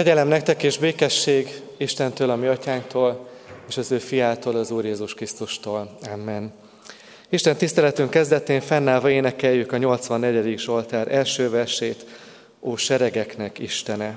Kegyelem nektek és békesség Istentől, a mi atyánktól, és az ő fiától, az Úr Jézus Krisztustól. Amen. Isten tiszteletünk kezdetén fennállva énekeljük a 84. Zsoltár első versét, Ó seregeknek Istene!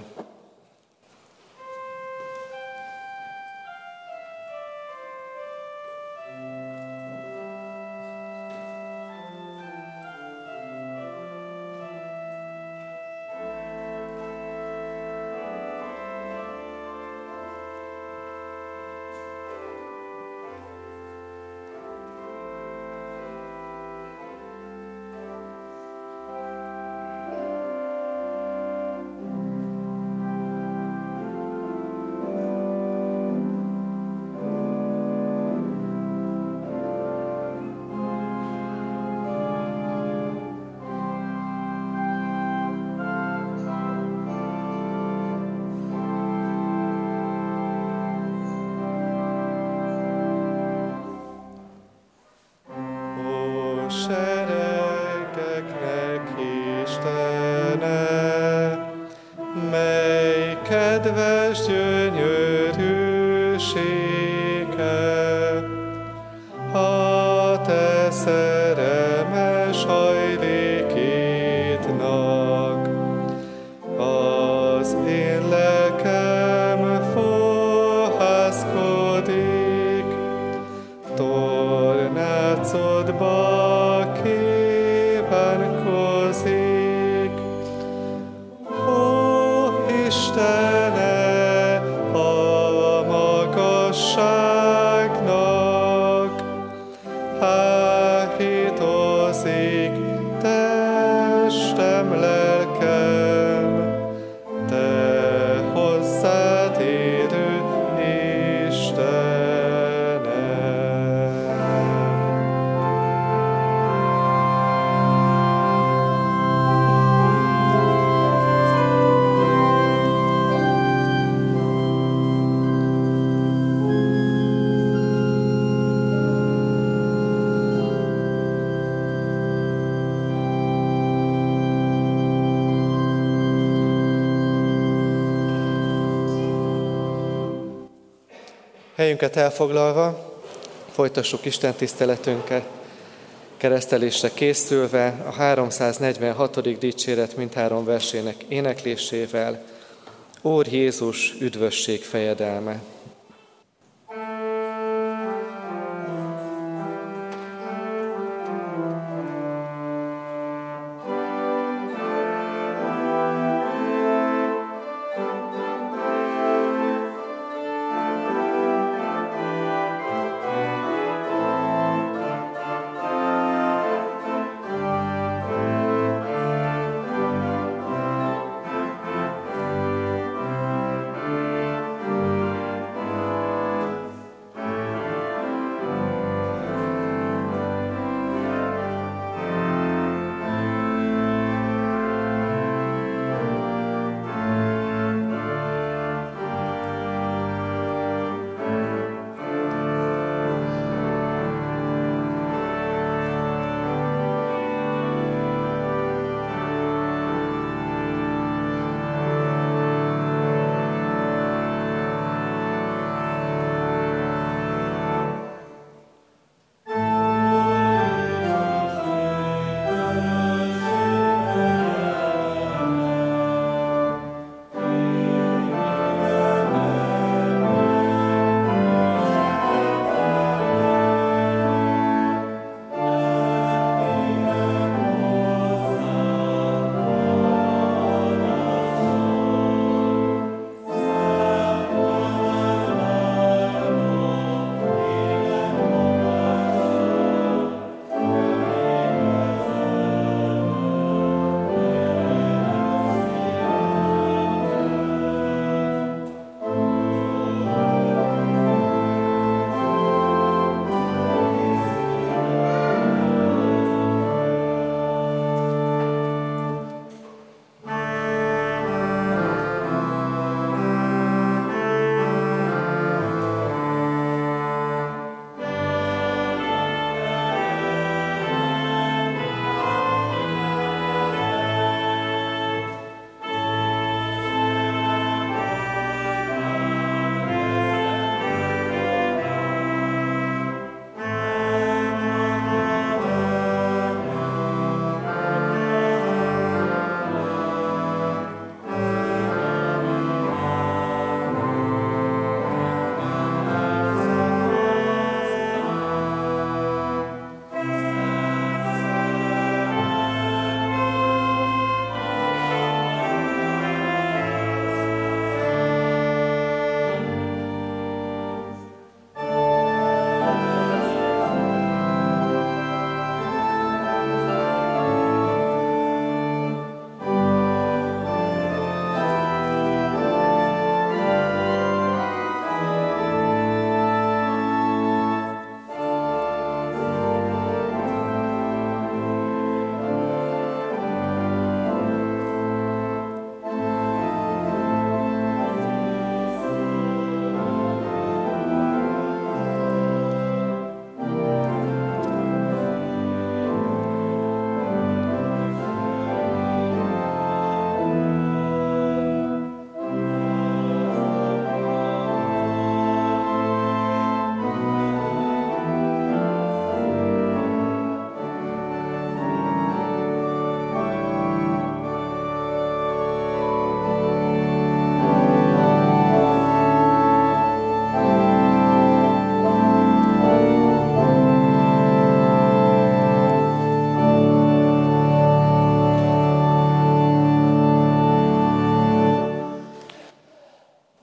Helyünket elfoglalva, folytassuk Isten tiszteletünket, keresztelésre készülve a 346. dicséret mindhárom versének éneklésével, Úr Jézus, üdvösség fejedelme!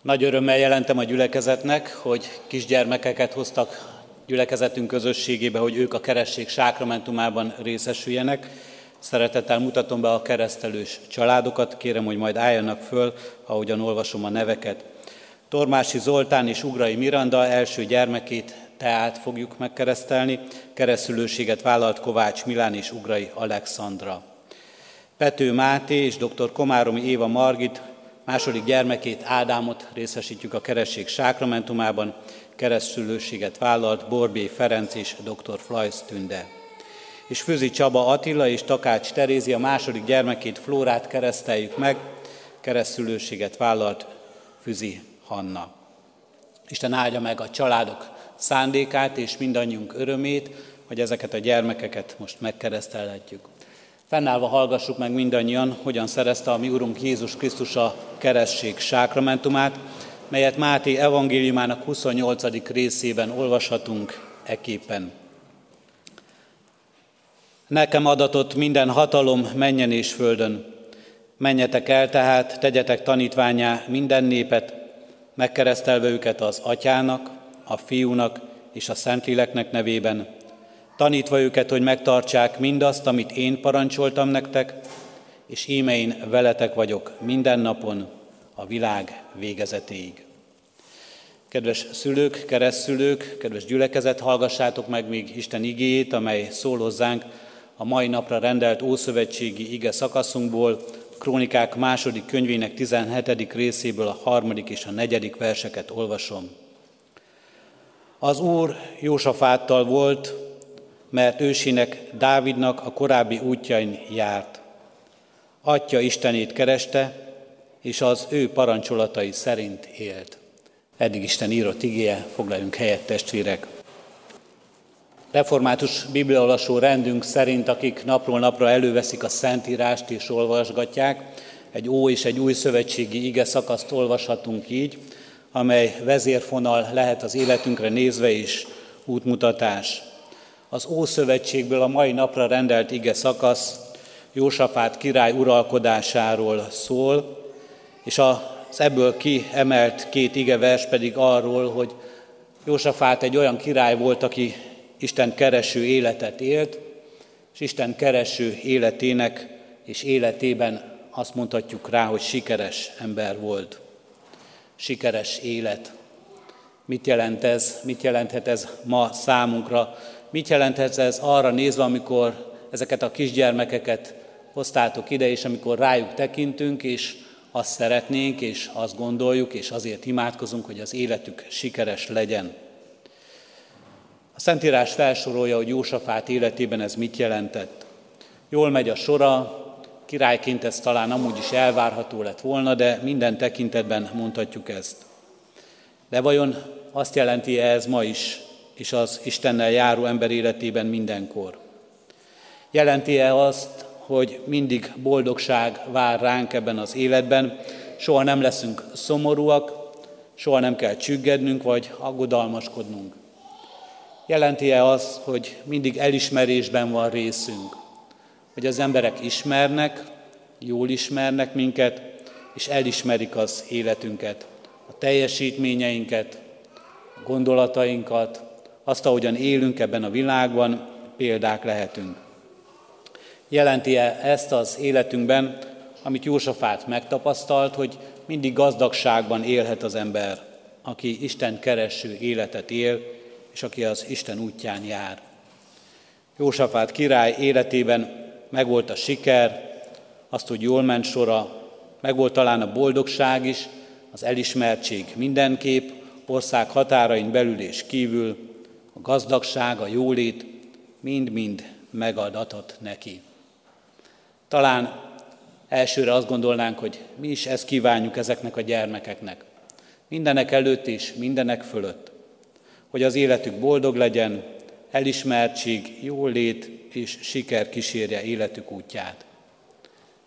Nagy örömmel jelentem a gyülekezetnek, hogy kisgyermekeket hoztak gyülekezetünk közösségébe, hogy ők a keresztség sákramentumában részesüljenek. Szeretettel mutatom be a keresztelős családokat, kérem, hogy majd álljanak föl, ahogyan olvasom a neveket. Tormási Zoltán és Ugrai Miranda első gyermekét, Teát fogjuk megkeresztelni, keresztülőséget vállalt Kovács Milán és Ugrai Alexandra. Pető Máté és dr. Komáromi Éva Margit második gyermekét, Ádámot részesítjük a keresztség sákramentumában, keresztülőséget vállalt Borbély Ferenc és dr. Flajsz Tünde. És Füzi Csaba Attila és Takács Terézia második gyermekét, Flórát kereszteljük meg, keresztülőséget vállalt Füzi Hanna. Isten áldja meg a családok szándékát és mindannyiunk örömét, hogy ezeket a gyermekeket most megkeresztelhetjük. Fennállva hallgassuk meg mindannyian, hogyan szerezte a mi Urunk Jézus Krisztus a keresztség sákramentumát, melyet Máté evangéliumának 28. részében olvashatunk eképpen. Nekem adatott minden hatalom mennyen és földön. Menjetek el tehát, tegyetek tanítvánnyá minden népet, megkeresztelve őket az Atyának, a Fiúnak és a Szentléleknek nevében, tanítva őket, hogy megtartsák mindazt, amit én parancsoltam nektek, és íme én veletek vagyok minden napon a világ végezetéig. Kedves szülők, keresztszülők, kedves gyülekezet, hallgassátok meg még Isten igéjét, amely szól hozzánk a mai napra rendelt ószövetségi ige szakaszunkból, Krónikák második könyvének 17. részéből a 3. és a 4. verseket olvasom. Az Úr Jósafáttal volt, mert ősinek, Dávidnak a korábbi útjain járt. Atya Istenét kereste, és az ő parancsolatai szerint élt. Eddig Isten írott igéje, foglaljunk helyet, testvérek! Református bibliaolvasó rendünk szerint, akik napról napra előveszik a Szentírást és olvasgatják, egy Ó és egy Új Szövetségi ige szakaszt olvashatunk így, amely vezérfonal lehet az életünkre nézve és útmutatás. Az Ószövetségből a mai napra rendelt ige szakasz Jósafát király uralkodásáról szól, és az ebből kiemelt két igevers pedig arról, hogy Jósafát egy olyan király volt, aki Isten kereső életet élt, és Isten kereső életének és életében azt mondhatjuk rá, hogy sikeres ember volt. Sikeres élet. Mit jelent ez? Mit jelenthet ez ma számunkra? Mit jelenthet ez arra nézve, amikor ezeket a kisgyermekeket hoztátok ide, és amikor rájuk tekintünk, és azt szeretnénk, és azt gondoljuk, és azért imádkozunk, hogy az életük sikeres legyen. A Szentírás felsorolja, hogy Jósafát életében ez mit jelentett. Jól megy a sora, királyként ez talán amúgy is elvárható lett volna, de minden tekintetben mondhatjuk ezt. De vajon azt jelenti ez ma is, és az Istennel járó ember életében mindenkor? Jelenti-e azt, hogy mindig boldogság vár ránk ebben az életben, soha nem leszünk szomorúak, soha nem kell csüggednünk vagy aggodalmaskodnunk? Jelenti-e azt, hogy mindig elismerésben van részünk, hogy az emberek ismernek, jól ismernek minket, és elismerik az életünket, a teljesítményeinket, a gondolatainkat, azt, ahogyan élünk ebben a világban, példák lehetünk. Jelenti-e ezt az életünkben, amit Jósafát megtapasztalt, hogy mindig gazdagságban élhet az ember, aki Isten kereső életet él, és aki az Isten útján jár. Jósafát király életében megvolt a siker, azt, hogy jól ment sora, megvolt talán a boldogság is, az elismertség mindenképp, ország határain belül és kívül, a gazdagság, a jólét mind-mind megadatott neki. Talán elsőre azt gondolnánk, hogy mi is ezt kívánjuk ezeknek a gyermekeknek. Mindenek előtt és mindenek fölött. Hogy az életük boldog legyen, elismertség, jólét és siker kísérje életük útját.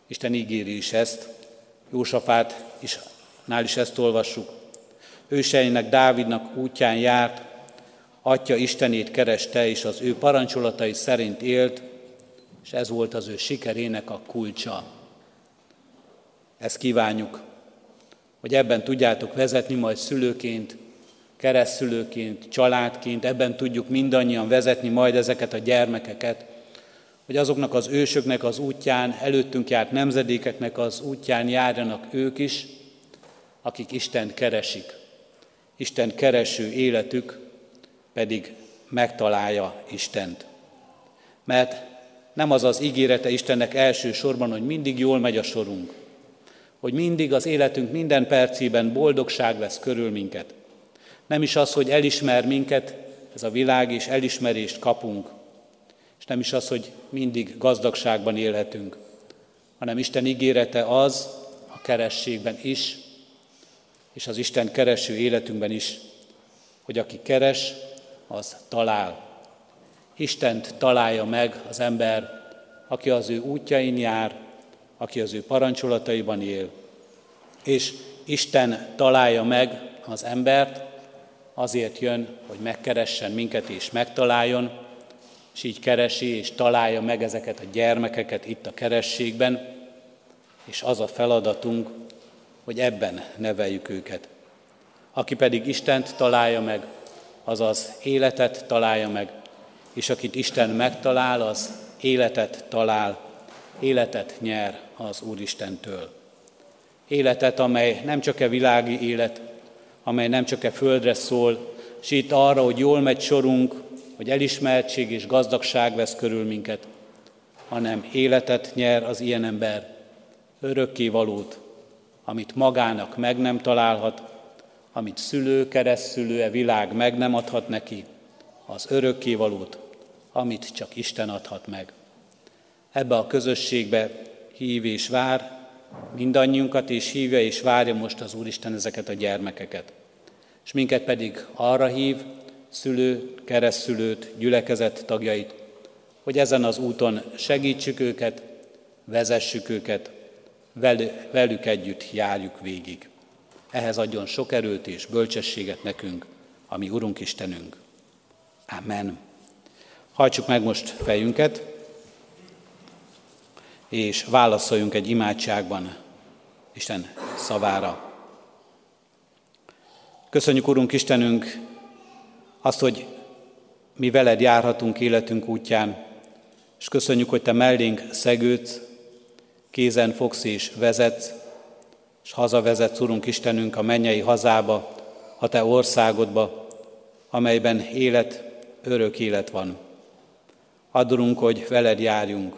Isten ígéri is ezt, Jósafátnál is ezt olvassuk. Őseinek, Dávidnak útján járt, Atya Istenét kereste, és az ő parancsolatai szerint élt, és ez volt az ő sikerének a kulcsa. Ezt kívánjuk hogy ebben tudjátok vezetni majd szülőként, keresztszülőként, családként, ebben tudjuk mindannyian vezetni majd ezeket a gyermekeket, hogy azoknak az ősöknek az útján, előttünk járt nemzedékeknek az útján járjanak ők is, akik Istent keresik. Istent kereső életük pedig megtalálja Istent. Mert nem az az ígérete Istennek elsősorban, hogy mindig jól megy a sorunk, hogy mindig az életünk minden percében boldogság vesz körül minket. Nem is az, hogy elismer minket ez a világ, és elismerést kapunk, és nem is az, hogy mindig gazdagságban élhetünk, hanem Isten ígérete az a kerességben is, és az Isten kereső életünkben is, hogy aki keres, az talál. Istent találja meg az ember, aki az ő útjain jár, aki az ő parancsolataiban él. És Isten találja meg az embert, azért jön, hogy megkeressen minket és megtaláljon, és így keresi és találja meg ezeket a gyermekeket itt a kerességben, és az a feladatunk, hogy ebben neveljük őket. Aki pedig Istent találja meg, az az életet találja meg, és akit Isten megtalál, az életet talál, életet nyer az Úristentől. Életet, amely nem csak a világi élet, amely nem csak a földre szól, s itt arra, hogy jól megy sorunk, hogy elismertség és gazdagság vesz körül minket, hanem életet nyer az ilyen ember, örökké valót, amit magának meg nem találhat, amit szülő, keresztszülő, a világ meg nem adhat neki, az örökké valót, amit csak Isten adhat meg. Ebbe a közösségbe hív és vár mindannyiunkat, és hívja és várja most az Úristen ezeket a gyermekeket. És minket pedig arra hív, szülő, keresztszülőt, gyülekezet tagjait, hogy ezen az úton segítsük őket, vezessük őket, velük együtt járjuk végig. Ehhez adjon sok erőt és bölcsességet nekünk, a mi Urunk Istenünk. Amen. Hajtsuk meg most fejünket, és válaszoljunk egy imádságban Isten szavára. Köszönjük, Urunk Istenünk, azt, hogy mi veled járhatunk életünk útján, és köszönjük, hogy te mellénk szegődsz, kézen fogsz és vezetsz, és hazavezetsz, Urunk Istenünk, a mennyei hazába, a te országodba, amelyben élet, örök élet van. Add, Urunk, hogy veled járjunk,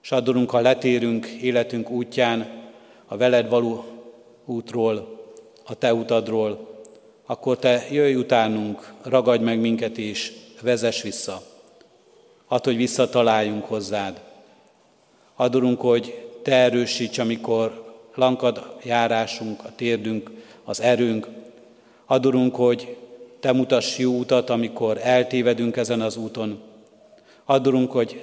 s add, Urunk, ha letérünk életünk útján, a veled való útról, a te utadról, akkor te jöjj utánunk, ragadj meg minket és vezess vissza. Add, hogy visszataláljunk hozzád. Add, Urunk, hogy te erősíts, amikor lankad járásunk, a térdünk, az erőnk. Add, Urunk, hogy te mutass jó utat, amikor eltévedünk ezen az úton. Add, Urunk, hogy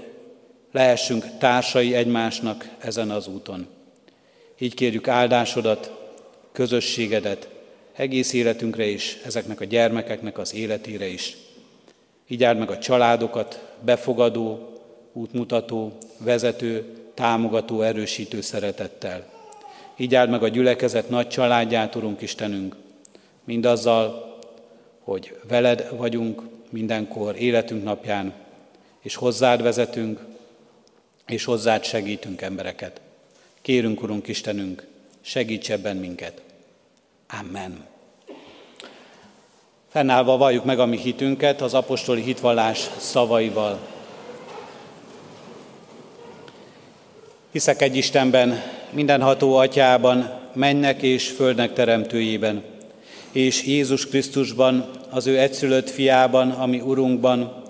lehessünk társai egymásnak ezen az úton. Így kérjük áldásodat, közösségedet, egész életünkre is, ezeknek a gyermekeknek az életére is. Így áld meg a családokat, befogadó, útmutató, vezető, támogató, erősítő szeretettel. Így áld meg a gyülekezet nagy családját, Urunk Istenünk, mindazzal, hogy veled vagyunk mindenkor életünk napján, és hozzád vezetünk, és hozzád segítünk embereket. Kérünk, Urunk Istenünk, segíts ebben minket. Amen. Fennállva valljuk meg a mi hitünket az apostoli hitvallás szavaival. Hiszek egy Istenben, mindenható Atyában, mennek és földnek teremtőjében, és Jézus Krisztusban, az ő egyszülött fiában, ami Urunkban,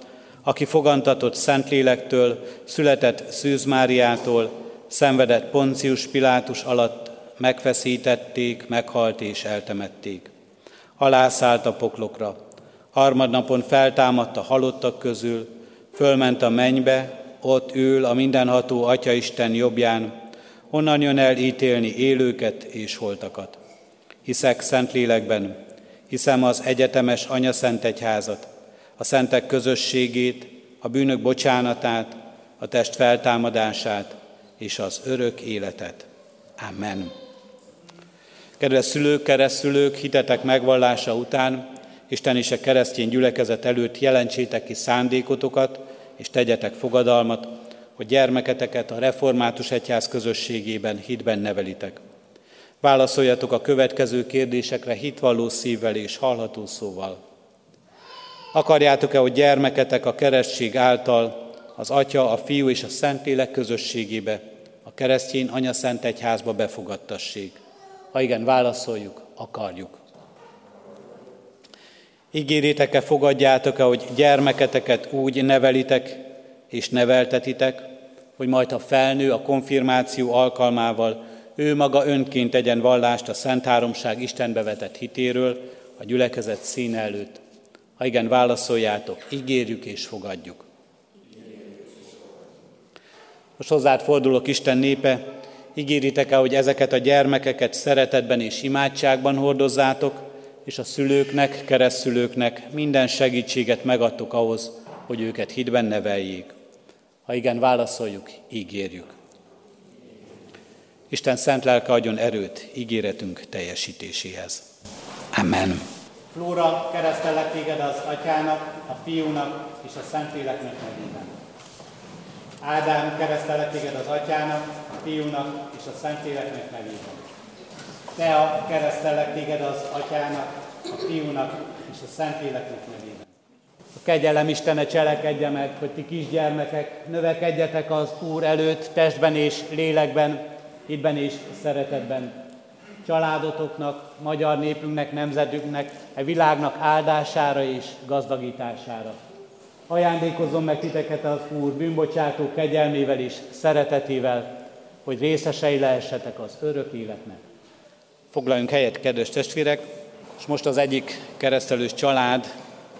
aki fogantatott Szentlélektől, született Szűz Máriától, szenvedett Poncius Pilátus alatt, megfeszítették, meghalt és eltemették. Alászállt a poklokra, harmadnapon feltámadt a halottak közül, fölment a mennybe, ott ül a mindenható Atyaisten jobbján, onnan jön el ítélni élőket és holtakat. Hiszek Szentlélekben, hiszem az egyetemes anyaszentegyházat, a szentek közösségét, a bűnök bocsánatát, a test feltámadását és az örök életet. Amen. Kedves szülők, keresztszülők, hitetek megvallása után, Isten és a keresztény gyülekezet előtt jelentsétek ki szándékotokat, és tegyetek fogadalmat, hogy gyermeketeket a református egyház közösségében hitben nevelitek. Válaszoljatok a következő kérdésekre hitvalló szívvel és hallható szóval. Akarjátok-e, hogy gyermeketek a keresztség által az Atya, a Fiú és a Szentlélek közösségébe, a keresztény Anya Szent Egyházba befogadtassék? Ha igen, válaszoljuk, akarjuk. Ígéritek-e, fogadjátok-e, hogy gyermeketeket úgy nevelitek és neveltetitek, hogy majd a felnő a konfirmáció alkalmával ő maga önként tegyen vallást a Szentháromság Istenbe vetett hitéről a gyülekezet színe előtt? Ha igen, válaszoljátok, ígérjük és fogadjuk. Most hozzád fordulok, Isten népe, ígéritek-e, hogy ezeket a gyermekeket szeretetben és imádságban hordozzátok, és a szülőknek, keresztszülőknek minden segítséget megadtok ahhoz, hogy őket hitben neveljék? Ha igen, válaszoljuk, ígérjük. Isten szent lelke adjon erőt ígéretünk teljesítéséhez. Amen. Flóra, keresztellek téged az Atyának, a Fiúnak és a Szentléleknek nevében. Ádám, keresztellek téged az Atyának, a Fiúnak és a Szentléleknek nevében. Tea, keresztellek téged az Atyának, a Fiúnak és a Szentléleknek nevében. A kegyelem Istene cselekedje meg, hogy ti kisgyermekek, növekedjetek az Úr előtt testben és lélekben, hitben és szeretetben. Családotoknak, magyar népünknek, nemzetünknek, e világnak áldására és gazdagítására. Ajándékozzon meg titeket az Úr bűnbocsátó kegyelmével és szeretetével, hogy részesei lehessetek az örök életnek. Foglaljunk helyet, kedves testvérek, és most az egyik keresztelős család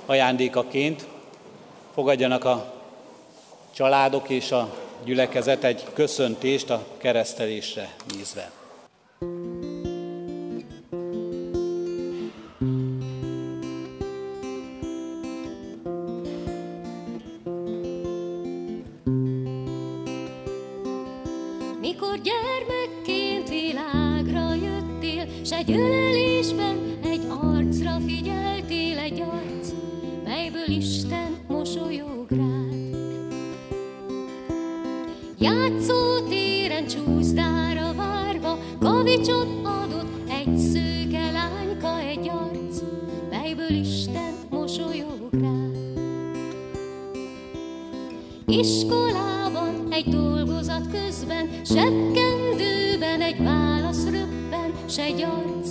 ajándékaként fogadjanak a családok és a gyülekezet egy köszöntést a keresztelésre nézve. Mikor gyermekként világra jöttél, s egy ölelésben egy arcra figyeltél, egy arc, melyből Isten mosolyog rád. Játszótéren csúszdára várva, kavicsot adott egy szőke lányka, egy arc, melyből Isten mosolyog rád. Iskolában, egy dolgozat közben, zsebkendőben egy válasz röppen, s egy arc,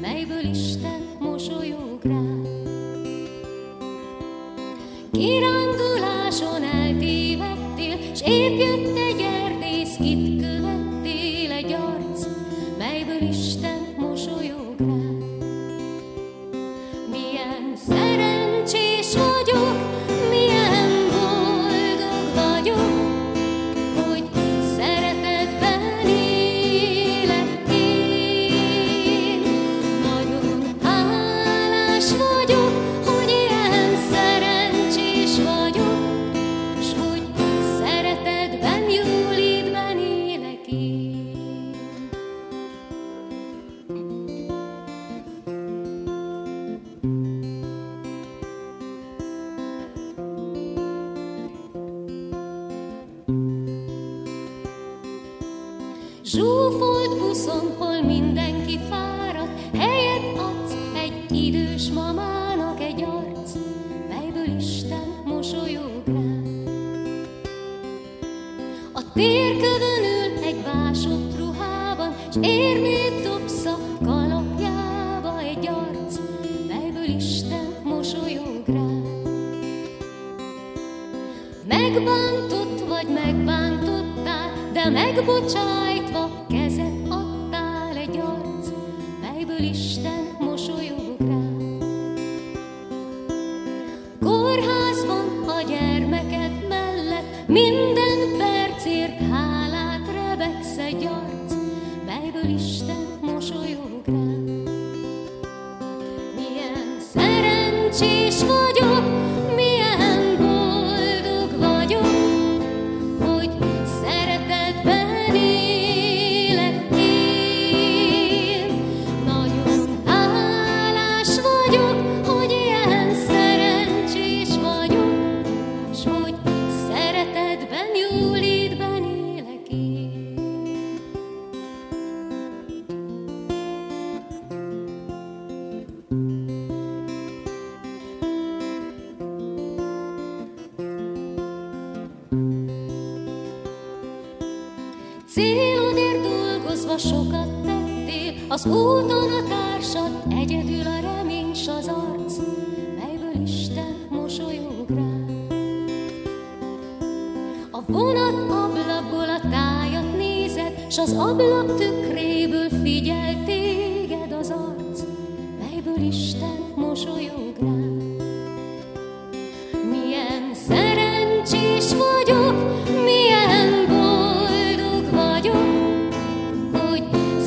melyből Isten mosolyog rád. Kiránduláson eltévedtél, s épp jött egy erdész, kit követtél, egy arc, melyből Isten mosolyog rád. Milyen szerencsés vagyok, milyen boldog vagyok, hogy szeretetben élek én. Nagyon hálás vagyok, hogy ilyen szerencsés vagyok, s hogy szeretetben, jólétben élek én. Zsúfolt buszon, hol mindenki fáradt, helyet adsz egy idős mamának, egy arc, melyből Isten mosolyog rád. A térkövön ül egy vásott ruhában, s érmét dobsz a kalapjába, egy arc, melyből Isten mosolyog rád. Megbántott vagy megbántottál, de megbocsájtva kezet adtál, egy arc, melyből Isten mosolyog rád. Kórházban a gyermeked mellett minden percért hálát rebegsz, egy arc, melyből Isten mosolyog rád. Milyen szerencsés vagyok, milyen boldog vagyok, hogy szeretetben élek én. Célodért dolgozva sokat tettél, az úton a társad, egyedül a remény s az arc, melyből Isten mosolyog rá. A vonat ablakból a tájat nézed, s az ablak tükréből figyel téged az arc, melyből Isten mosolyog rá. Milyen szerencsés vagyok, milyen boldog vagyok, hogy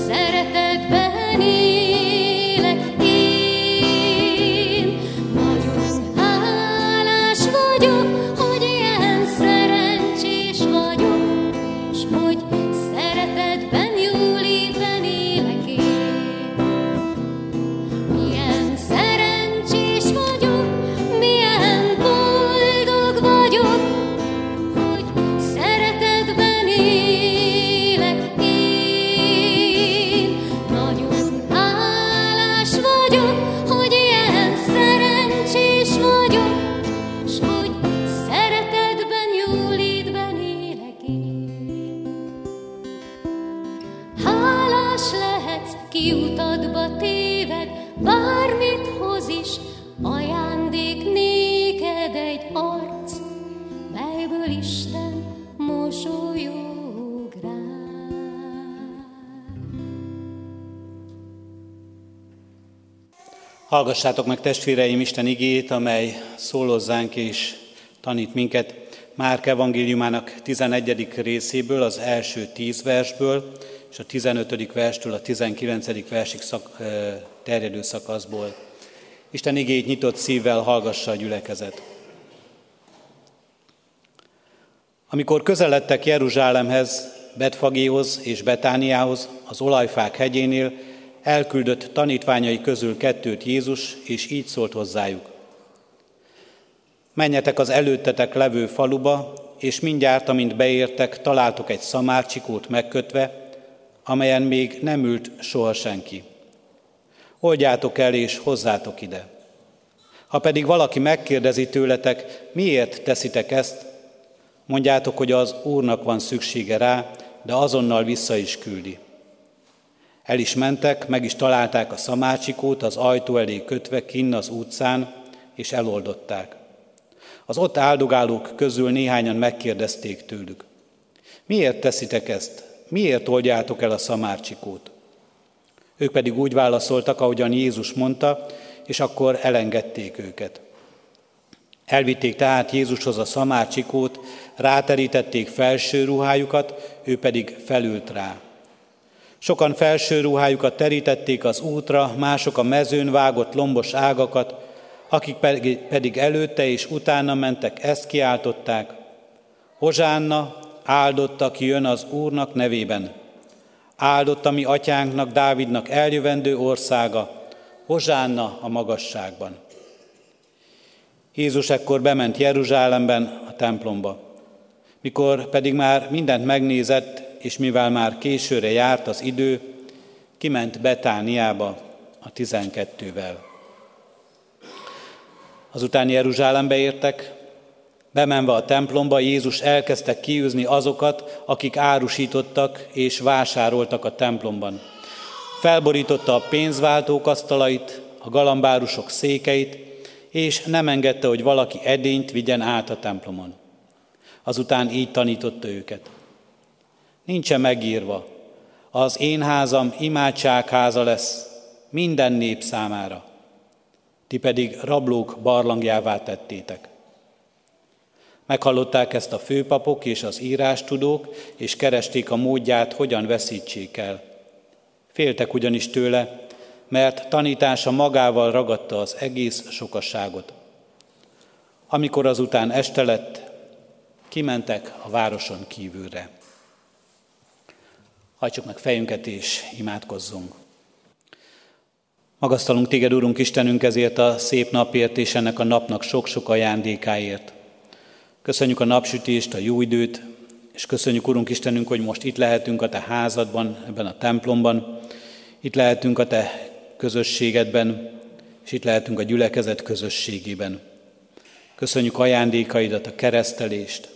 szeretetben élek én. Nagyon hálás vagyok, hogy ilyen szerencsés vagyok, s hogy szeretetben jólétben élek én. Milyen szerencsés vagyok, milyen boldog vagyok, hogy szeretetben élek én. Nagyon hálás vagyok, hogy ilyen szerencsés vagyok, s hogy szeretetben jólétben élek én. Hálás lehetsz, kiutadba téved, bármit hoz is, ajándék néked egy arc, melyből Isten mosolyog rá. Hallgassátok meg, testvéreim, Isten igéjét, amely szólozzánk és tanít minket Márk evangéliumának 11. részéből, az első 10 versből, és a 15. verstől a 19. versig terjedő szakaszból. Isten igéjét nyitott szívvel hallgassa a gyülekezet. Amikor közeledtek Jeruzsálemhez, Betfagéhoz és Betániához, az olajfák hegyénél, elküldött tanítványai közül 2 Jézus, és így szólt hozzájuk. Menjetek az előttetek levő faluba, és mindjárt, amint beértek, találtok egy szamárcsikót megkötve, amelyen még nem ült soha senki. Oldjátok el és hozzátok ide. Ha pedig valaki megkérdezi tőletek, miért teszitek ezt, mondjátok, hogy az Úrnak van szüksége rá, de azonnal vissza is küldi. El is mentek, meg is találták a szamárcsikót, az ajtó elé kötve kinn az utcán, és eloldották. Az ott áldogálók közül néhányan megkérdezték tőlük. Miért teszitek ezt? Miért oldjátok el a szamárcsikót? Ők pedig úgy válaszoltak, ahogyan Jézus mondta, és akkor elengedték őket. Elvitték tehát Jézushoz a szamárcsikót, ráterítették felső ruhájukat, ő pedig felült rá. Sokan felső ruhájukat terítették az útra, mások a mezőn vágott lombos ágakat, akik pedig előtte és utána mentek, ezt kiáltották. Hozsánna, áldott, aki jön az Úrnak nevében. Áldott a mi atyánknak, Dávidnak eljövendő országa, hozsánna a magasságban. Jézus ekkor bement Jeruzsálemben a templomba. Mikor pedig már mindent megnézett, és mivel már későre járt az idő, kiment Betániába a 12-vel. Azután Jeruzsálembe értek, bemenve a templomba, Jézus elkezdte kiűzni azokat, akik árusítottak és vásároltak a templomban. Felborította a pénzváltók asztalait, a galambárusok székeit, és nem engedte, hogy valaki edényt vigyen át a templomon. Azután így tanította őket. Nincs-e megírva, az én házam imádságháza lesz minden nép számára, ti pedig rablók barlangjává tettétek. Meghallották ezt a főpapok és az írástudók, és keresték a módját, hogyan veszítsék el. Féltek ugyanis tőle, mert tanítása magával ragadta az egész sokasságot. Amikor azután este lett, kimentek a városon kívülre. Hajtsuk meg fejünket és imádkozzunk. Magasztalunk téged, Urunk Istenünk, ezért a szép napért és ennek a napnak sok-sok ajándékáért. Köszönjük a napsütést, a jó időt, és köszönjük, Urunk Istenünk, hogy most itt lehetünk a Te házadban, ebben a templomban, itt lehetünk a Te közösségedben, és itt lehetünk a gyülekezet közösségében. Köszönjük ajándékaidat, a keresztelést,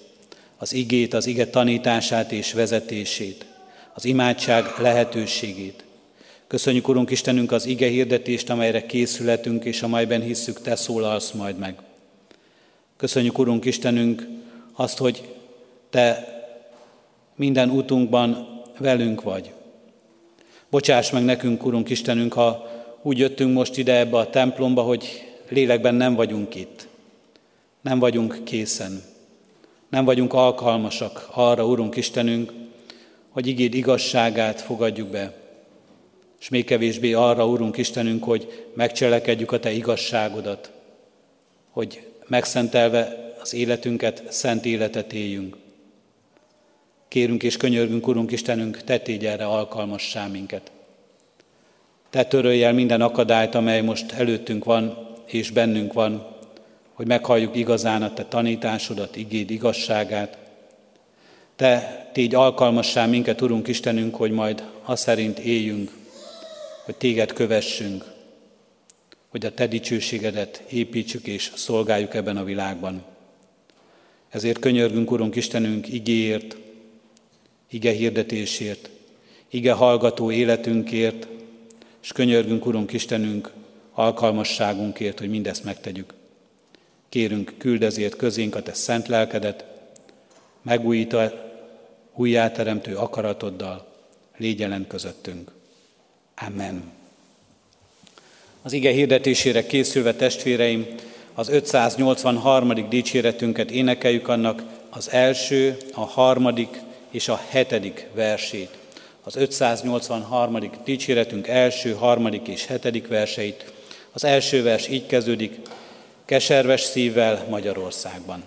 az igét, az ige tanítását és vezetését. az imádság lehetőségét. Köszönjük, Urunk Istenünk, az ige hirdetést, amelyre készületünk, és amelyben hisszük, Te szólalsz majd meg. Köszönjük, Urunk Istenünk, azt, hogy Te minden útunkban velünk vagy. Bocsáss meg nekünk, Urunk Istenünk, ha úgy jöttünk most ide ebbe a templomba, hogy lélekben nem vagyunk itt. Nem vagyunk készen. Nem vagyunk alkalmasak arra, Urunk Istenünk, hogy igéd igazságát fogadjuk be. És még kevésbé arra, Urunk Istenünk, hogy megcselekedjük a Te igazságodat, hogy megszentelve az életünket, szent életet éljünk. Kérünk és könyörgünk, Urunk Istenünk, Te tégy erre alkalmassá minket. Te törölj el minden akadályt, amely most előttünk van és bennünk van, hogy meghalljuk igazán a Te tanításodat, igéd igazságát. Te tégy alkalmassá minket, Urunk Istenünk, hogy majd aszerint éljünk, hogy Téged kövessünk, hogy a Te dicsőségedet építsük és szolgáljuk ebben a világban. Ezért könyörgünk, Urunk Istenünk, igéért, ige hirdetésért, ige hallgató életünkért, és könyörgünk, Urunk Istenünk, alkalmasságunkért, hogy mindezt megtegyük. Kérünk, küld ezért közénk a Te szent lelkedet, megújító, újjáteremtő akaratoddal, légy jelen közöttünk. Amen. Az ige hirdetésére készülve, testvéreim, az 583. dicséretünket énekeljük, annak az 1., a 3. és a 7. versét. Az 583. dicséretünk 1., 3. és 7. verseit. Az 1. vers így kezdődik: Keserves szívvel Magyarországban.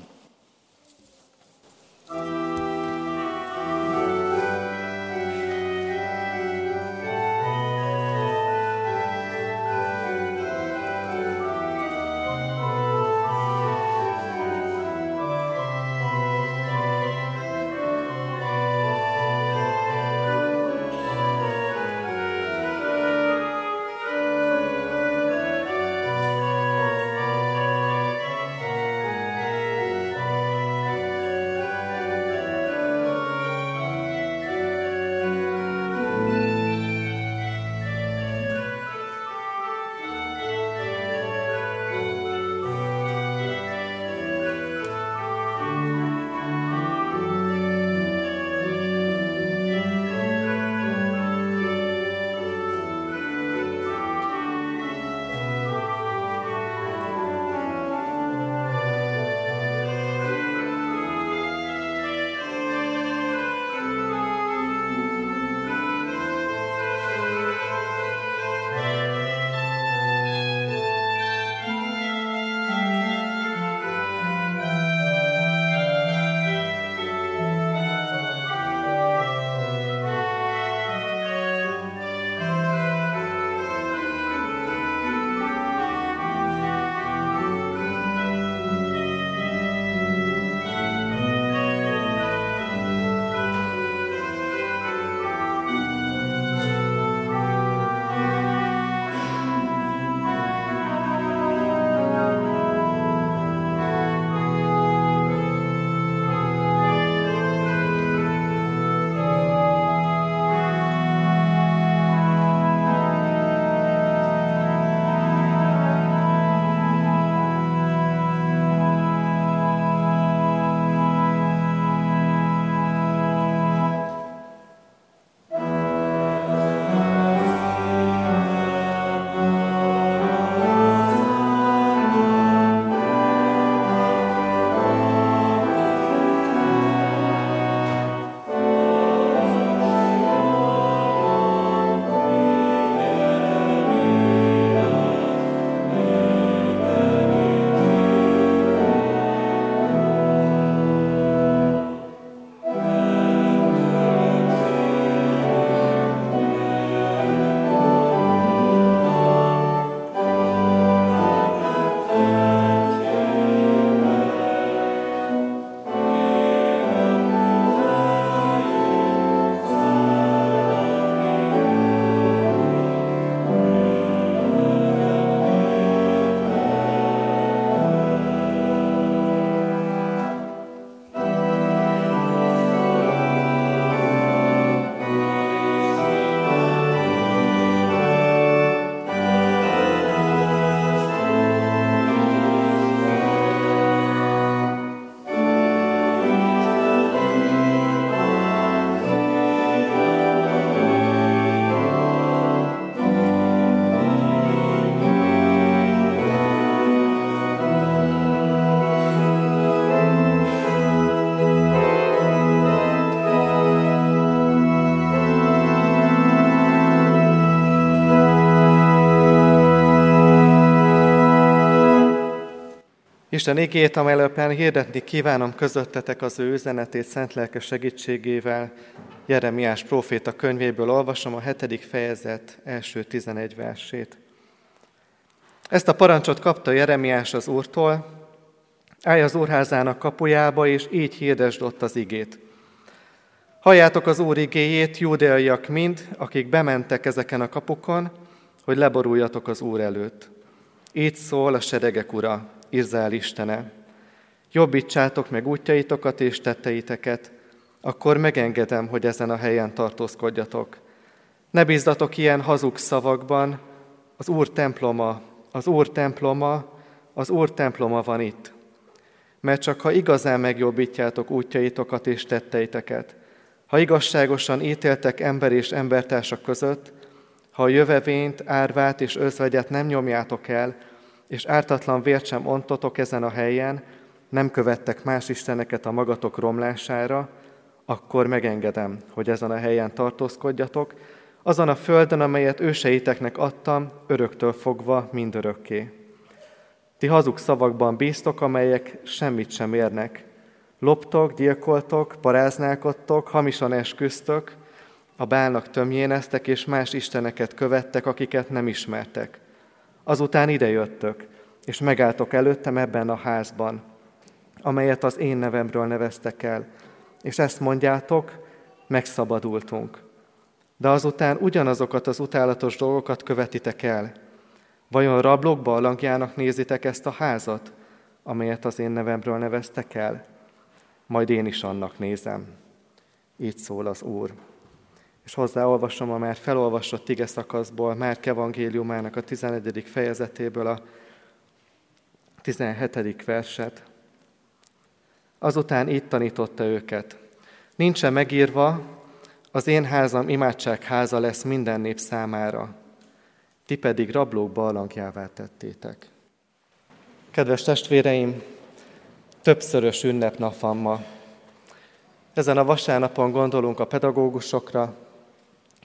Isten igét, amely alapján hirdetni kívánom közöttetek az ő üzenetét Szentlélek segítségével. Jeremiás próféta könyvéből olvasom a 7. fejezet első 11 versét. Ezt a parancsot kapta Jeremiás az Úrtól, állj az Úrházának kapujába, és így hirdesd ott az igét. Halljátok az Úr igéjét, júdeaiak mind, akik bementek ezeken a kapukon, hogy leboruljatok az Úr előtt. Így szól a seregek Ura, Izrael Istene. Jobbítsátok meg útjaitokat és tetteiteket, akkor megengedem, hogy ezen a helyen tartózkodjatok. Ne bízzatok ilyen hazug szavakban, az Úr temploma, az Úr temploma, az Úr temploma van itt. Mert csak ha igazán megjobbítjátok útjaitokat és tetteiteket, ha igazságosan ítéltek ember és embertársak között, ha a jövevényt, árvát és özvegyet nem nyomjátok el, és ártatlan vért sem ontotok ezen a helyen, nem követtek más isteneket a magatok romlására, akkor megengedem, hogy ezen a helyen tartózkodjatok, azon a földön, amelyet őseiteknek adtam, öröktől fogva mindörökké. Ti hazug szavakban bíztok, amelyek semmit sem érnek. Loptok, gyilkoltok, paráználkodtok, hamisan esküztök, a bálnak tömjéneztek és más isteneket követtek, akiket nem ismertek. Azután idejöttök, és megálltok előttem ebben a házban, amelyet az én nevemről neveztek el, és ezt mondjátok, megszabadultunk. De azután ugyanazokat az utálatos dolgokat követitek el. Vajon rablók barlangjának nézitek ezt a házat, amelyet az én nevemről neveztek el? Majd én is annak nézem. Így szól az Úr. És hozzáolvasom a már felolvasott ige szakaszból, Márk evangéliumának a 11. fejezetéből a 17. verset. Azután így tanította őket. Nincsen megírva, az én házam imádságháza lesz minden nép számára. Ti pedig rablók barlangjává tettétek. Kedves testvéreim, többszörös ünnepnap van ma. Ezen a vasárnapon gondolunk a pedagógusokra,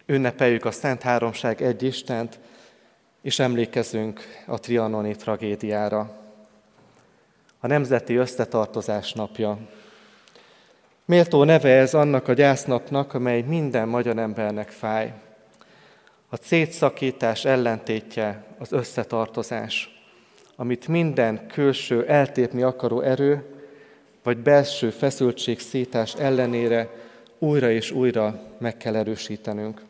ünnepeljük a Szentháromság egy Istent, és emlékezünk a trianoni tragédiára. A Nemzeti Összetartozás napja. Méltó neve ez annak a gyásznapnak, amely minden magyar embernek fáj. A szétszakítás ellentétje az összetartozás, amit minden külső eltépni akaró erő, vagy belső feszültségszítás ellenére újra és újra meg kell erősítenünk.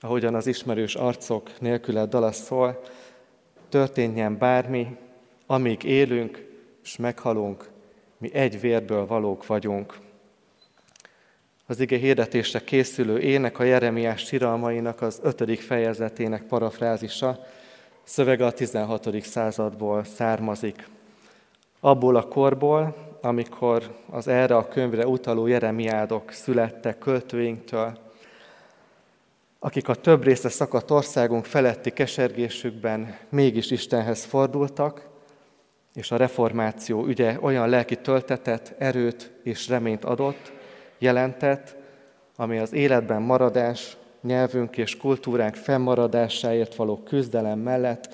Ahogyan az ismerős arcok nélküled dala szól, történjen bármi, amíg élünk és meghalunk, mi egy vérből valók vagyunk. Az ige hirdetésre készülő ének a Jeremiás síralmainak az 5. fejezetének parafrázisa, szövege a 16. századból származik. Abból a korból, amikor az erre a könyvre utaló jeremiádok születtek költőinktől, akik a több része szakadt országunk feletti kesergésükben mégis Istenhez fordultak, és a reformáció ügye olyan lelki töltetet, erőt és reményt adott, jelentett, ami az életben maradás, nyelvünk és kultúránk fennmaradásáért való küzdelem mellett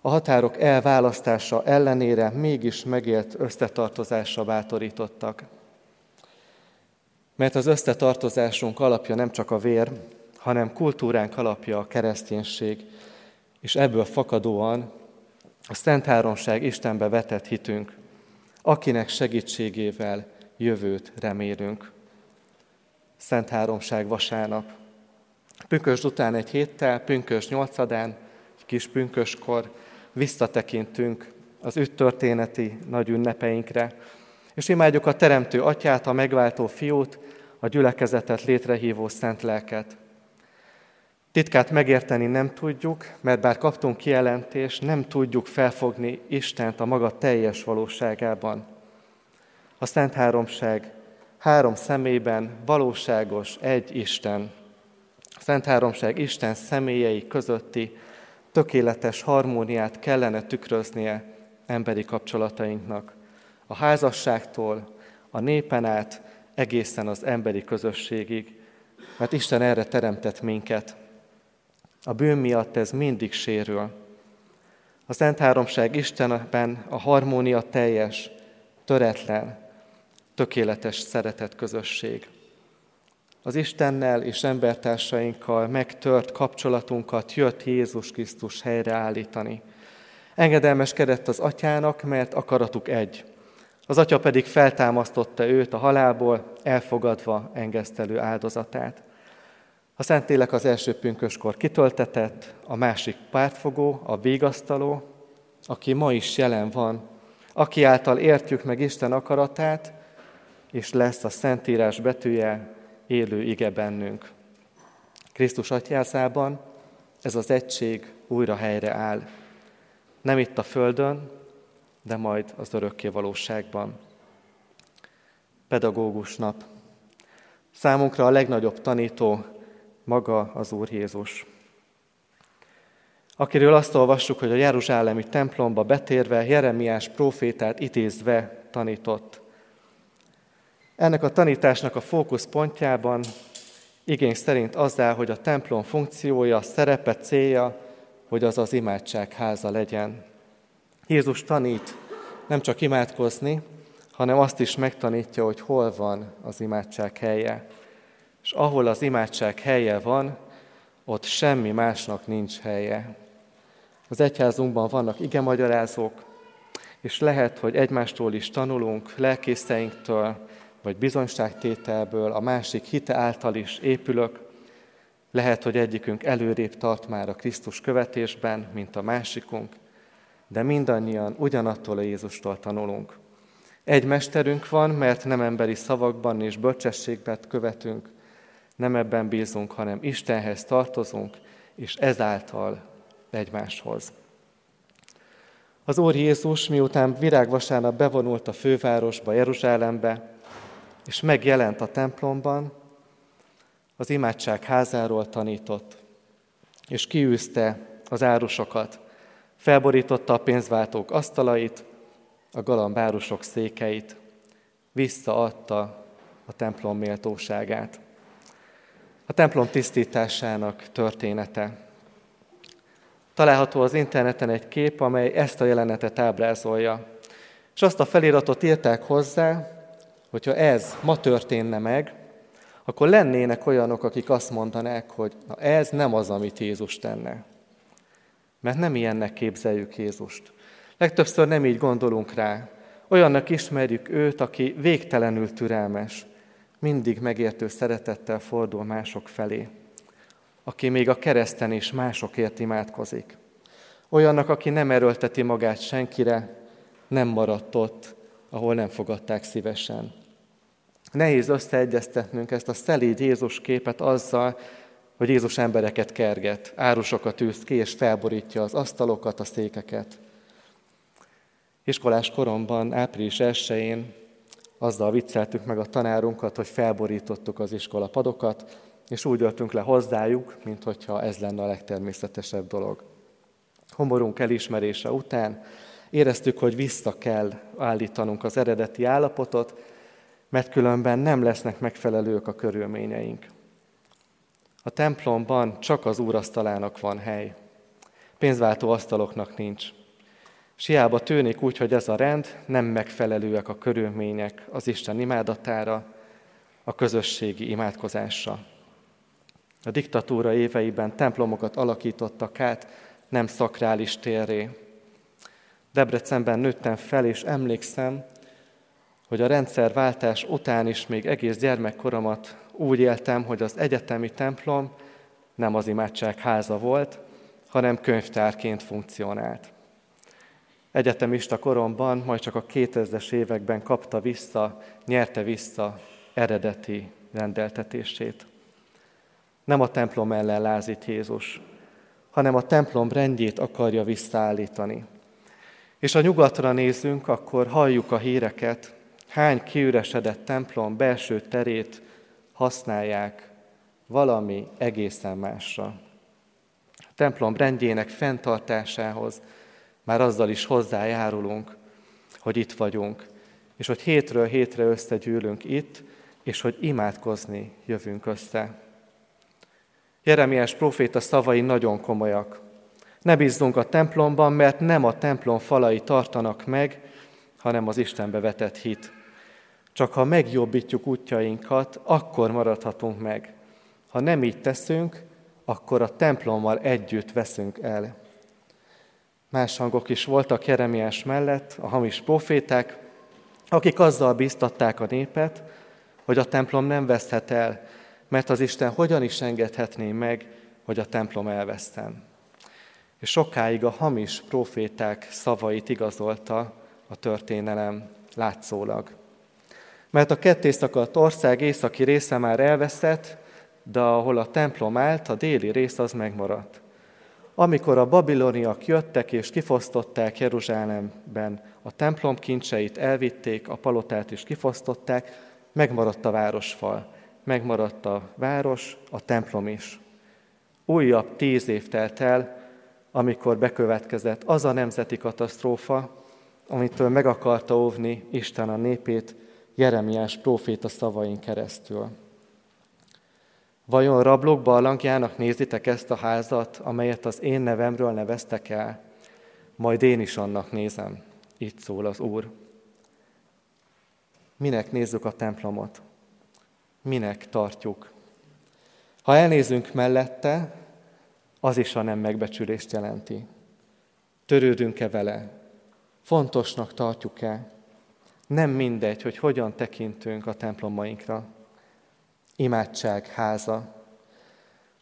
a határok elválasztása ellenére mégis megélt összetartozásra bátorítottak. Mert az összetartozásunk alapja nem csak a vér, hanem kultúránk alapja a kereszténység, és ebből fakadóan a Szentháromság Istenbe vetett hitünk, akinek segítségével jövőt remélünk. Szentháromság vasárnap. Pünkösd után egy héttel, Pünkösd 8-án, egy kis pünkösdkor visszatekintünk az üdvtörténeti nagy ünnepeinkre, és imádjuk a Teremtő Atyát, a megváltó Fiút, a gyülekezetet létrehívó Szent Lelket. Titkát megérteni nem tudjuk, mert bár kaptunk kijelentést, nem tudjuk felfogni Istent a maga teljes valóságában. A Szentháromság három személyben valóságos egy Isten. A Szentháromság Isten személyei közötti tökéletes harmóniát kellene tükröznie emberi kapcsolatainknak. A házasságtól, a népen át, egészen az emberi közösségig, mert Isten erre teremtett minket. A bűn miatt ez mindig sérül. A Szentháromság Istenben a harmónia teljes, töretlen, tökéletes szeretet közösség. Az Istennel és embertársainkkal megtört kapcsolatunkat jött Jézus Krisztus helyreállítani. Engedelmeskedett az Atyának, mert akaratuk egy. Az Atya pedig feltámasztotta őt a halálból, elfogadva engesztelő áldozatát. A Szentlélek az első pünköskor kitöltetett, a másik pártfogó, a végasztaló, aki ma is jelen van, aki által értjük meg Isten akaratát, és lesz a Szentírás betűje, élő ige bennünk. Krisztus atyázában ez az egység újra helyre áll. Nem itt a földön, de majd az örökké valóságban. Pedagógus nap. Számunkra a legnagyobb tanító maga az Úr Jézus. Akiről azt olvassuk, hogy a jeruzsálemi templomba betérve Jeremiás prófétát idézve tanított. Ennek a tanításnak a fókuszpontjában igény szerint azzal, hogy a templom funkciója, szerepe, célja, hogy az az imádság háza legyen. Jézus tanít nem csak imádkozni, hanem azt is megtanítja, hogy hol van az imádság helye. És ahol az imádság helye van, ott semmi másnak nincs helye. Az egyházunkban vannak igemagyarázók, és lehet, hogy egymástól is tanulunk, lelkészeinktől, vagy bizonyságtételből, a másik hite által is épülök. Lehet, hogy egyikünk előrébb tart már a Krisztus követésben, mint a másikunk, de mindannyian ugyanattól a Jézustól tanulunk. Egy mesterünk van, mert nem emberi szavakban és bölcsességben követünk, nem ebben bízunk, hanem Istenhez tartozunk, és ezáltal egymáshoz. Az Úr Jézus miután virágvasárnap bevonult a fővárosba, Jeruzsálembe, és megjelent a templomban, az imádság házáról tanított, és kiűzte az árusokat, felborította a pénzváltók asztalait, a galambárusok székeit, visszaadta a templom méltóságát. A templom tisztításának története. Található az interneten egy kép, amely ezt a jelenetet ábrázolja. És azt a feliratot írták hozzá, hogyha ez ma történne meg, akkor lennének olyanok, akik azt mondanák, hogy na ez nem az, amit Jézus tenne. Mert nem ilyennek képzeljük Jézust. Legtöbbször nem így gondolunk rá. Olyannak ismerjük őt, aki végtelenül türelmes, mindig megértő szeretettel fordul mások felé, aki még a kereszten is másokért imádkozik. Olyannak, aki nem erőlteti magát senkire, nem maradt ott, ahol nem fogadták szívesen. Nehéz összeegyeztetnünk ezt a szelíd Jézus képet azzal, hogy Jézus embereket kerget, árusokat űz ki, és felborítja az asztalokat, a székeket. Iskolás koromban, április 1-én azzal vicceltük meg a tanárunkat, hogy felborítottuk az iskola padokat, és úgy öltünk le hozzájuk, minthogyha ez lenne a legtermészetesebb dolog. Homorunk elismerése után éreztük, hogy vissza kell állítanunk az eredeti állapotot, mert különben nem lesznek megfelelők a körülményeink. A templomban csak az úrasztalának van hely. Pénzváltó asztaloknak nincs. S hiába tűnik úgy, hogy ez a rend, nem megfelelőek a körülmények az Isten imádatára, a közösségi imádkozásra. A diktatúra éveiben templomokat alakítottak át, nem szakrális térré. Debrecenben nőttem fel, és emlékszem, hogy a rendszerváltás után is még egész gyermekkoromat úgy éltem, hogy az egyetemi templom nem az imádság háza volt, hanem könyvtárként funkcionált. Egyetemista koromban, majd csak a 2000-es években nyerte vissza eredeti rendeltetését. Nem a templom ellen lázít Jézus, hanem a templom rendjét akarja visszaállítani. És ha nyugatra nézünk, akkor halljuk a híreket, hány kiüresedett templom belső terét használják valami egészen másra. A templom rendjének fenntartásához már azzal is hozzájárulunk, hogy itt vagyunk, és hogy hétről hétre összegyűlünk itt, és hogy imádkozni jövünk össze. Jeremiás próféta szavai nagyon komolyak. Ne bízzunk a templomban, mert nem a templom falai tartanak meg, hanem az Istenbe vetett hit. Csak ha megjobbítjuk útjainkat, akkor maradhatunk meg. Ha nem így teszünk, akkor a templommal együtt veszünk el. Más hangok is voltak Jeremiás mellett, a hamis proféták, akik azzal bíztatták a népet, hogy a templom nem veszhet el, mert az Isten hogyan is engedhetné meg, hogy a templom elveszten. És sokáig a hamis proféták szavait igazolta a történelem látszólag. Mert a kettészakadt ország északi része már elveszett, de ahol a templom állt, a déli rész az megmaradt. Amikor a babiloniak jöttek és kifosztották Jeruzsálemben a templom kincseit, elvitték, a palotát is kifosztották, megmaradt a városfal, megmaradt a város, a templom is. Újabb 10 év telt el, amikor bekövetkezett az a nemzeti katasztrófa, amitől meg akarta óvni Isten a népét Jeremiás próféta szavain keresztül. Vajon rablók barlangjának nézitek ezt a házat, amelyet az én nevemről neveztek el? Majd én is annak nézem, így szól az Úr. Minek nézzük a templomot? Minek tartjuk? Ha elnézünk mellette, az is a nem megbecsülést jelenti. Törődünk-e vele? Fontosnak tartjuk-e? Nem mindegy, hogy hogyan tekintünk a templomainkra. Imádság háza.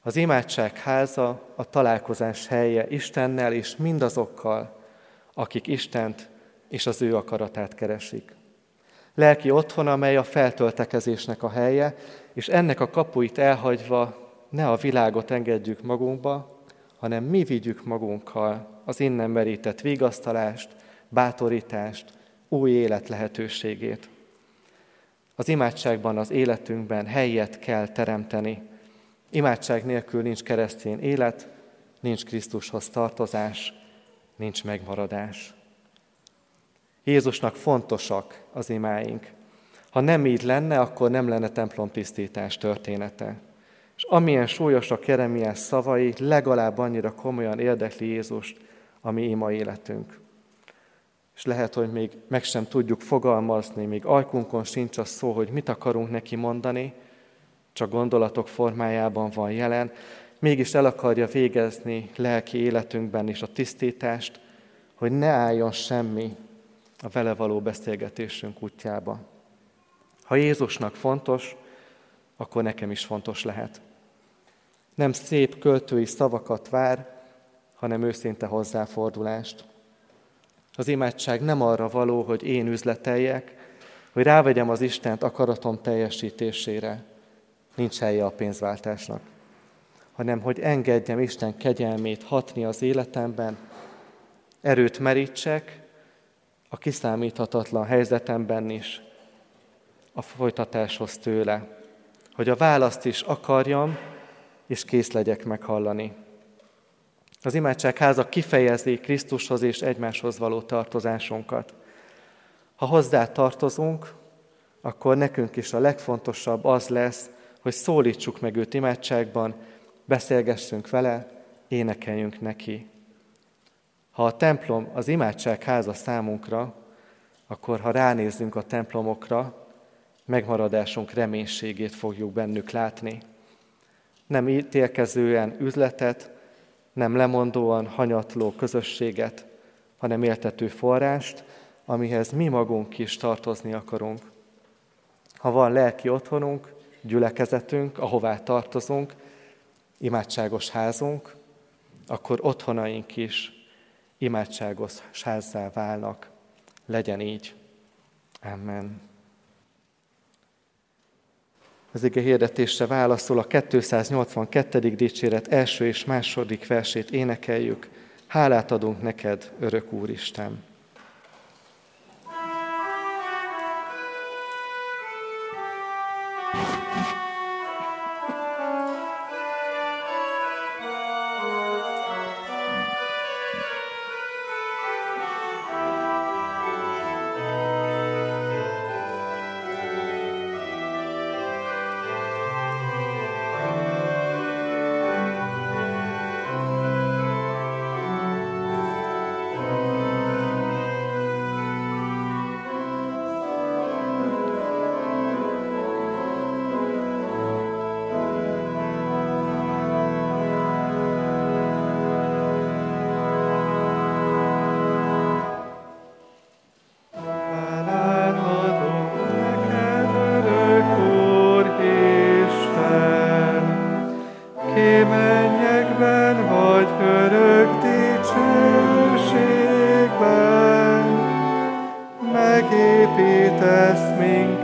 Az imádság háza a találkozás helye Istennel és mindazokkal, akik Istent és az ő akaratát keresik. Lelki otthon, amely a feltöltekezésnek a helye, és ennek a kapuit elhagyva ne a világot engedjük magunkba, hanem mi vigyük magunkkal az innen merített vigasztalást, bátorítást, új élet lehetőségét. Az imádságban, az életünkben helyet kell teremteni. Imádság nélkül nincs keresztény élet, nincs Krisztushoz tartozás, nincs megmaradás. Jézusnak fontosak az imáink. Ha nem így lenne, akkor nem lenne templomtisztítás története. És amilyen súlyosak Jeremiás szavai, legalább annyira komolyan érdekli Jézust a mi ima életünk. És lehet, hogy még meg sem tudjuk fogalmazni, még ajkunkon sincs a szó, hogy mit akarunk neki mondani, csak gondolatok formájában van jelen, mégis el akarja végezni lelki életünkben is a tisztítást, hogy ne álljon semmi a vele való beszélgetésünk útjába. Ha Jézusnak fontos, akkor nekem is fontos lehet. Nem szép költői szavakat vár, hanem őszinte hozzáfordulást. Az imádság nem arra való, hogy én üzleteljek, hogy rávegyem az Istent akaratom teljesítésére. Nincs helye a pénzváltásnak. Hanem, hogy engedjem Isten kegyelmét hatni az életemben, erőt merítsek a kiszámíthatatlan helyzetemben is a folytatáshoz tőle. Hogy a választ is akarjam, és kész legyek meghallani. Az imádságháza kifejezi Krisztushoz és egymáshoz való tartozásunkat. Ha hozzá tartozunk, akkor nekünk is a legfontosabb az lesz, hogy szólítsuk meg őt imádságban, beszélgessünk vele, énekeljünk neki. Ha a templom az imádságháza számunkra, akkor ha ránézzünk a templomokra, megmaradásunk reménységét fogjuk bennük látni. Nem ítélkezően üzletet, nem lemondóan hanyatló közösséget, hanem éltető forrást, amihez mi magunk is tartozni akarunk. Ha van lelki otthonunk, gyülekezetünk, ahová tartozunk, imádságos házunk, akkor otthonaink is imádságos házzá válnak. Legyen így. Amen. Az ige hirdetésre válaszol a 282. dicséret első és második versét énekeljük. Hálát adunk neked, örök Úristen!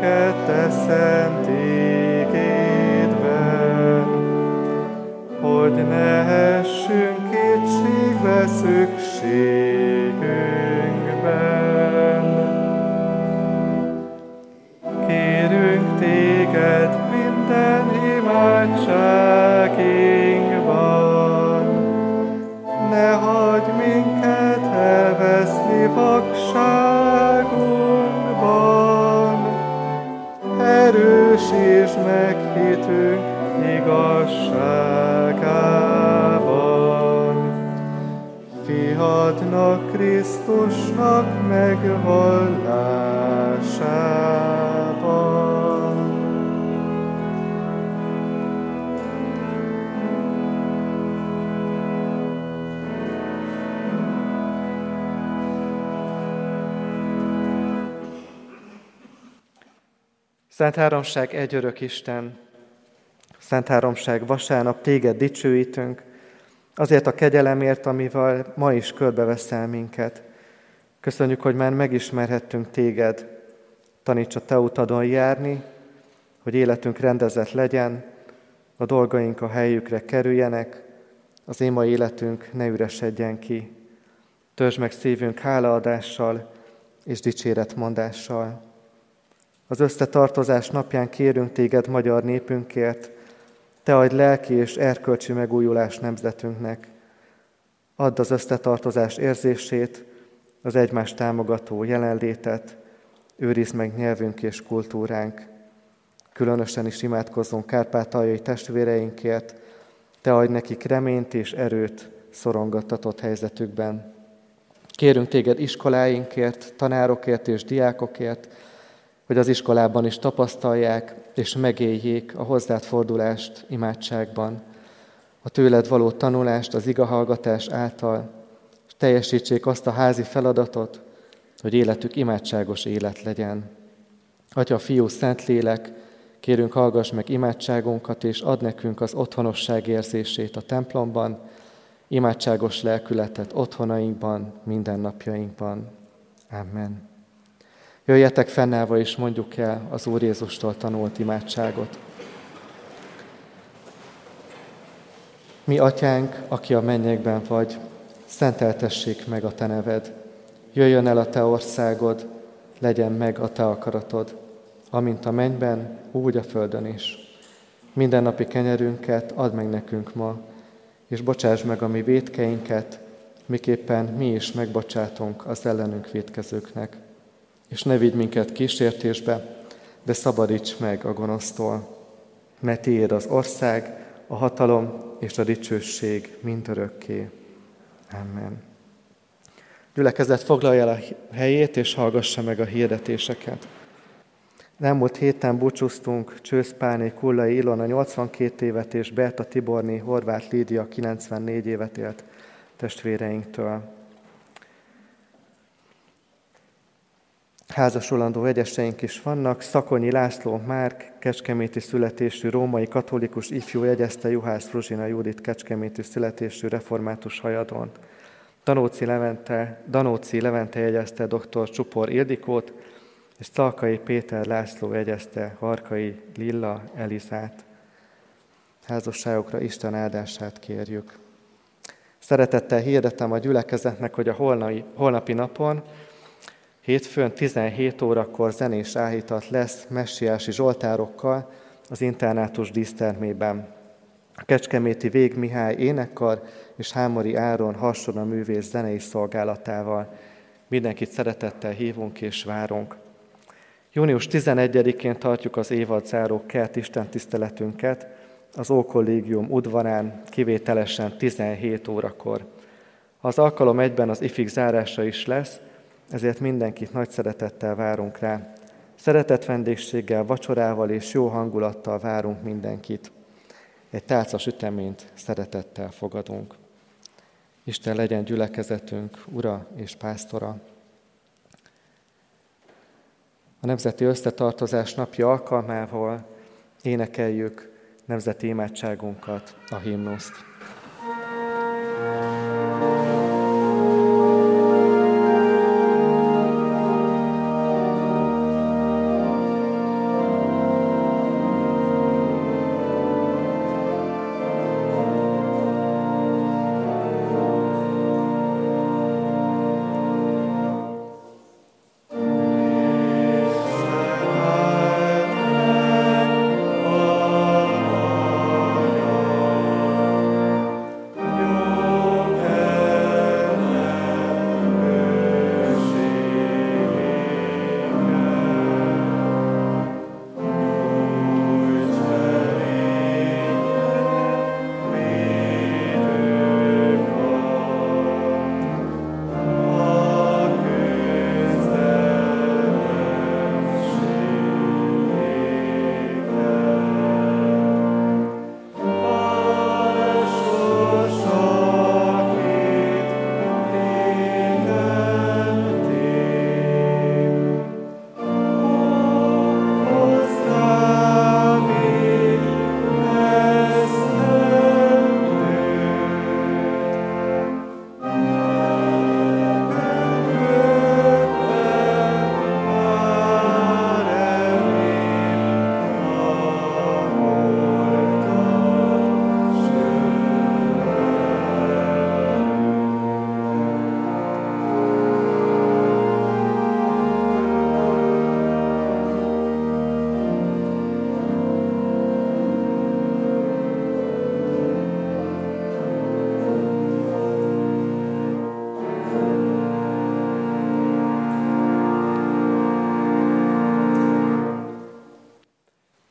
néked teszem tégédben, hogy nehessünk kétségbe szükségünkben. Kérünk téged minden imádságinkban, ne hagyj minket elveszni vakságunkban, erősítsd meg hitünk igazságában. Fiadnak, Krisztusnak megvallásában. Szentháromság, egyörök Isten, Szentháromság vasárnap téged dicsőítünk, azért a kegyelemért, amivel ma is körbeveszel minket. Köszönjük, hogy már megismerhettünk téged. Taníts a te utadon járni, hogy életünk rendezett legyen, a dolgaink a helyükre kerüljenek, az éma életünk ne üresedjen ki. Törtsd meg szívünk hálaadással és dicséretmondással. Az összetartozás napján kérünk téged magyar népünkért, te adj lelki és erkölcsi megújulás nemzetünknek. Add az összetartozás érzését, az egymást támogató jelenlétet, őrizd meg nyelvünk és kultúránk. Különösen is imádkozzunk kárpátaljai testvéreinkért, te adj nekik reményt és erőt szorongattatott helyzetükben. Kérünk téged iskoláinkért, tanárokért és diákokért, hogy az iskolában is tapasztalják és megéljék a hozzád fordulást imádságban, a tőled való tanulást az igahallgatás által, és teljesítsék azt a házi feladatot, hogy életük imádságos élet legyen. Atya, Fiú, Szentlélek, kérünk hallgass meg imádságunkat, és add nekünk az otthonosság érzését a templomban, imádságos lelkületet otthonainkban, mindennapjainkban. Amen. Jöjjetek fennállva, és mondjuk el az Úr Jézustól tanult imádságot. Mi Atyánk, aki a mennyekben vagy, szenteltessék meg a te neved. Jöjjön el a te országod, legyen meg a te akaratod, amint a mennyben, úgy a földön is. Mindennapi kenyerünket add meg nekünk ma, és bocsáss meg a mi vétkeinket, miképpen mi is megbocsátunk az ellenünk vétkezőknek. És ne vigy minket kísértésbe, de szabadíts meg a gonosztól, mert tiéd az ország, a hatalom és a dicsőség mindörökké. Amen. Gyülekezet, foglalja el a helyét, és hallgassa meg a hirdetéseket. Elmúlt héten búcsúztunk Csőszpáné Kullai Ilona 82 évet és Bertha Tiborné Horváth Lídia 94 évet élt testvéreinktől. Házasulandó egyeseink is vannak. Szakonyi László Márk, kecskeméti születésű római katolikus ifjú jegyezte Juhász Fruzsina Júdit, kecskeméti születésű református hajadont. Danóci Levente jegyezte dr. Csupor Ildikót, és Szalkai Péter László jegyezte Harkai Lilla Elizát. Házasságokra Isten áldását kérjük. Szeretettel hirdetem a gyülekezetnek, hogy a holnapi napon, hétfőn 17 órakor zenés áhítat lesz messiási zsoltárokkal az internátus dísztermében. A kecskeméti Vég Mihály énekkar és Hámori Áron Harsona művész zenei szolgálatával. Mindenkit szeretettel hívunk és várunk. Június 11-én tartjuk az évadzáró kert istentiszteletünket az Ókollégium udvarán, kivételesen 17 órakor. Az alkalom egyben az ifik zárása is lesz, ezért mindenkit nagy szeretettel várunk rá. Szeretett vendégséggel, vacsorával és jó hangulattal várunk mindenkit. Egy tálca süteményt szeretettel fogadunk. Isten legyen gyülekezetünk ura és pásztora. A Nemzeti Összetartozás napja alkalmával énekeljük nemzeti imádságunkat, a himnuszt.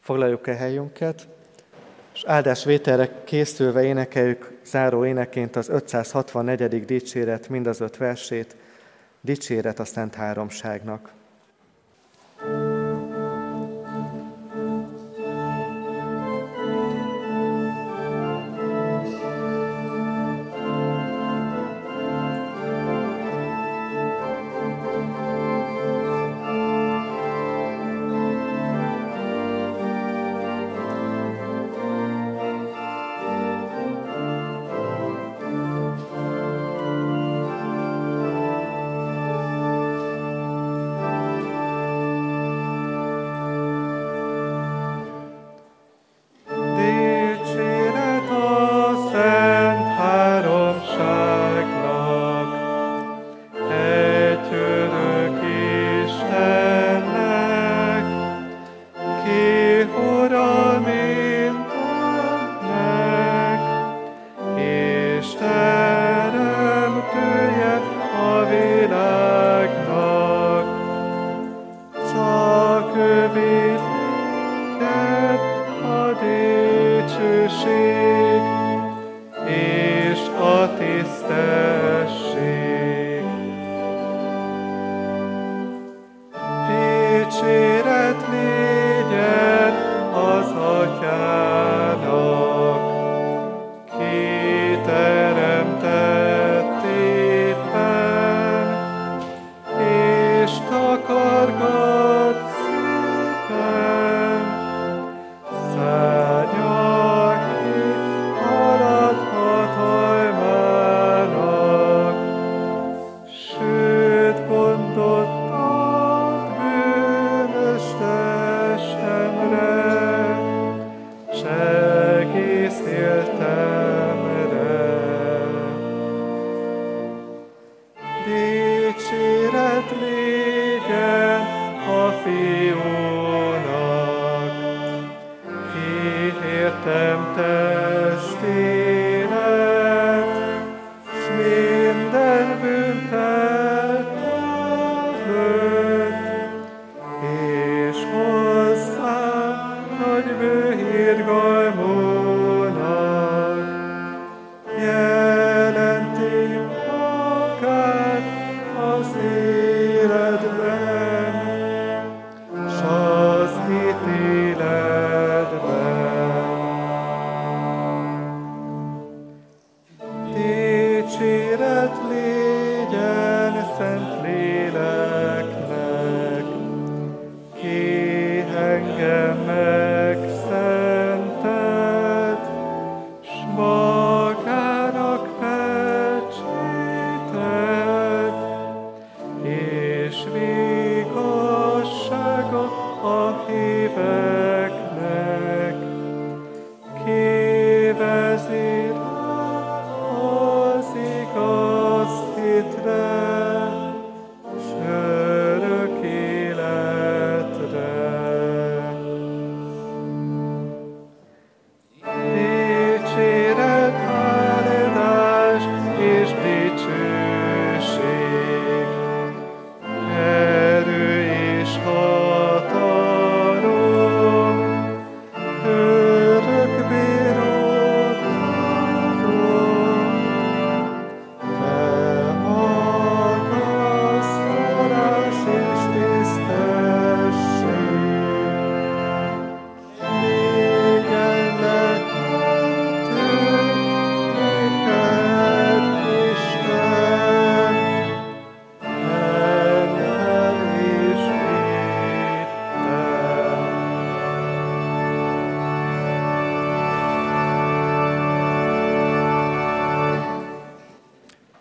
Foglaljuk el helyünket, és áldásvételre készülve énekeljük záró éneként az 564. dicséret mind az 5 versét, dicséret a Szentháromságnak.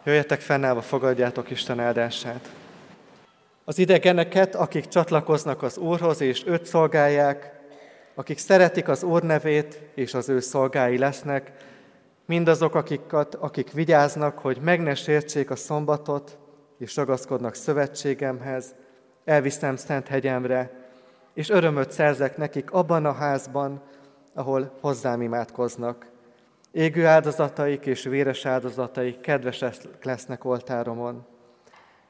Jöjjetek fennállva, fogadjátok Isten áldását. Az idegeneket, akik csatlakoznak az Úrhoz és őt szolgálják, akik szeretik az Úr nevét és az ő szolgái lesznek, mindazok, akik vigyáznak, hogy meg ne sértsék a szombatot és ragaszkodnak szövetségemhez, elviszem szent hegyemre, és örömöt szerzek nekik abban a házban, ahol hozzám imádkoznak. Égő áldozataik és véres áldozataik kedvesek lesznek oltáromon,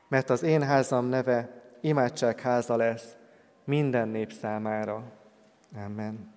mert az én házam neve imádság háza lesz minden nép számára. Amen.